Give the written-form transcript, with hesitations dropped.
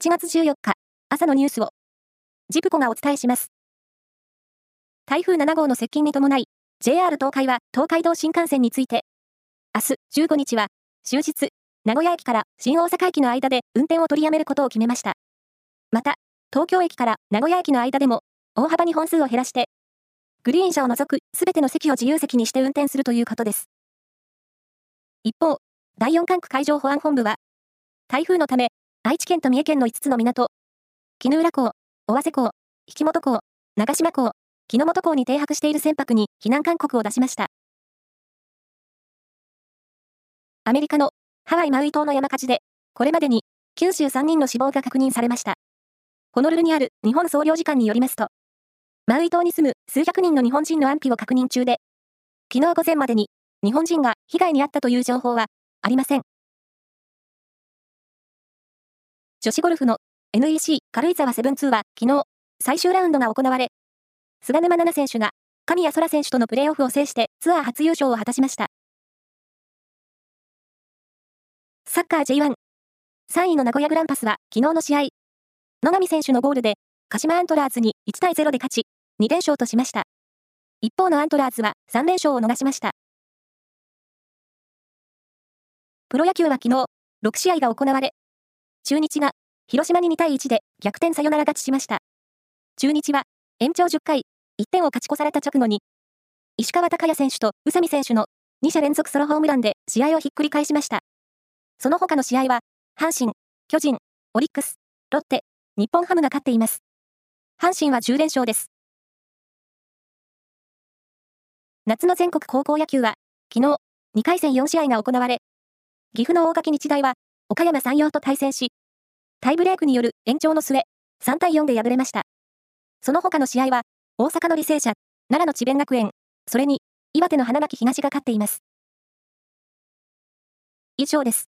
8月14日、朝のニュースを、ジプコがお伝えします。台風7号の接近に伴い、JR 東海は東海道新幹線について、明日15日は、終日、名古屋駅から新大阪駅の間で運転を取りやめることを決めました。また、東京駅から名古屋駅の間でも、大幅に本数を減らして、グリーン車を除くすべての席を自由席にして運転するということです。一方、第4管区海上保安本部は、台風のため、愛知県と三重県の5つの港、鬼怒浦港、尾鷲港、引元港、長島港、木之本港に停泊している船舶に避難勧告を出しました。アメリカのハワイ・マウイ島の山火事で、これまでに93人の死亡が確認されました。ホノルルにある日本総領事館によりますと、マウイ島に住む数百人の日本人の安否を確認中で、昨日午前までに日本人が被害に遭ったという情報はありません。女子ゴルフの NEC 軽井沢72は昨日、最終ラウンドが行われ、菅沼菜々選手が神谷そら選手とのプレーオフを制してツアー初優勝を果たしました。サッカー J1、3位の名古屋グランパスは昨日の試合、野上選手のゴールで鹿島アントラーズに1対0で勝ち、2連勝としました。一方のアントラーズは3連勝を逃しました。プロ野球は昨日、6試合が行われ、中日が広島に2対1で逆転サヨナラ勝ちしました。中日は延長10回、1点を勝ち越された直後に、石川昂弥選手と宇佐美選手の2者連続ソロホームランで試合をひっくり返しました。その他の試合は、阪神、巨人、オリックス、ロッテ、日本ハムが勝っています。阪神は10連勝です。夏の全国高校野球は、昨日、2回戦4試合が行われ、岐阜の大垣日大は、岡山山陽と対戦し、タイブレークによる延長の末、3対4で敗れました。その他の試合は、大阪の履正社、奈良の智弁学園、それに、岩手の花巻東が勝っています。以上です。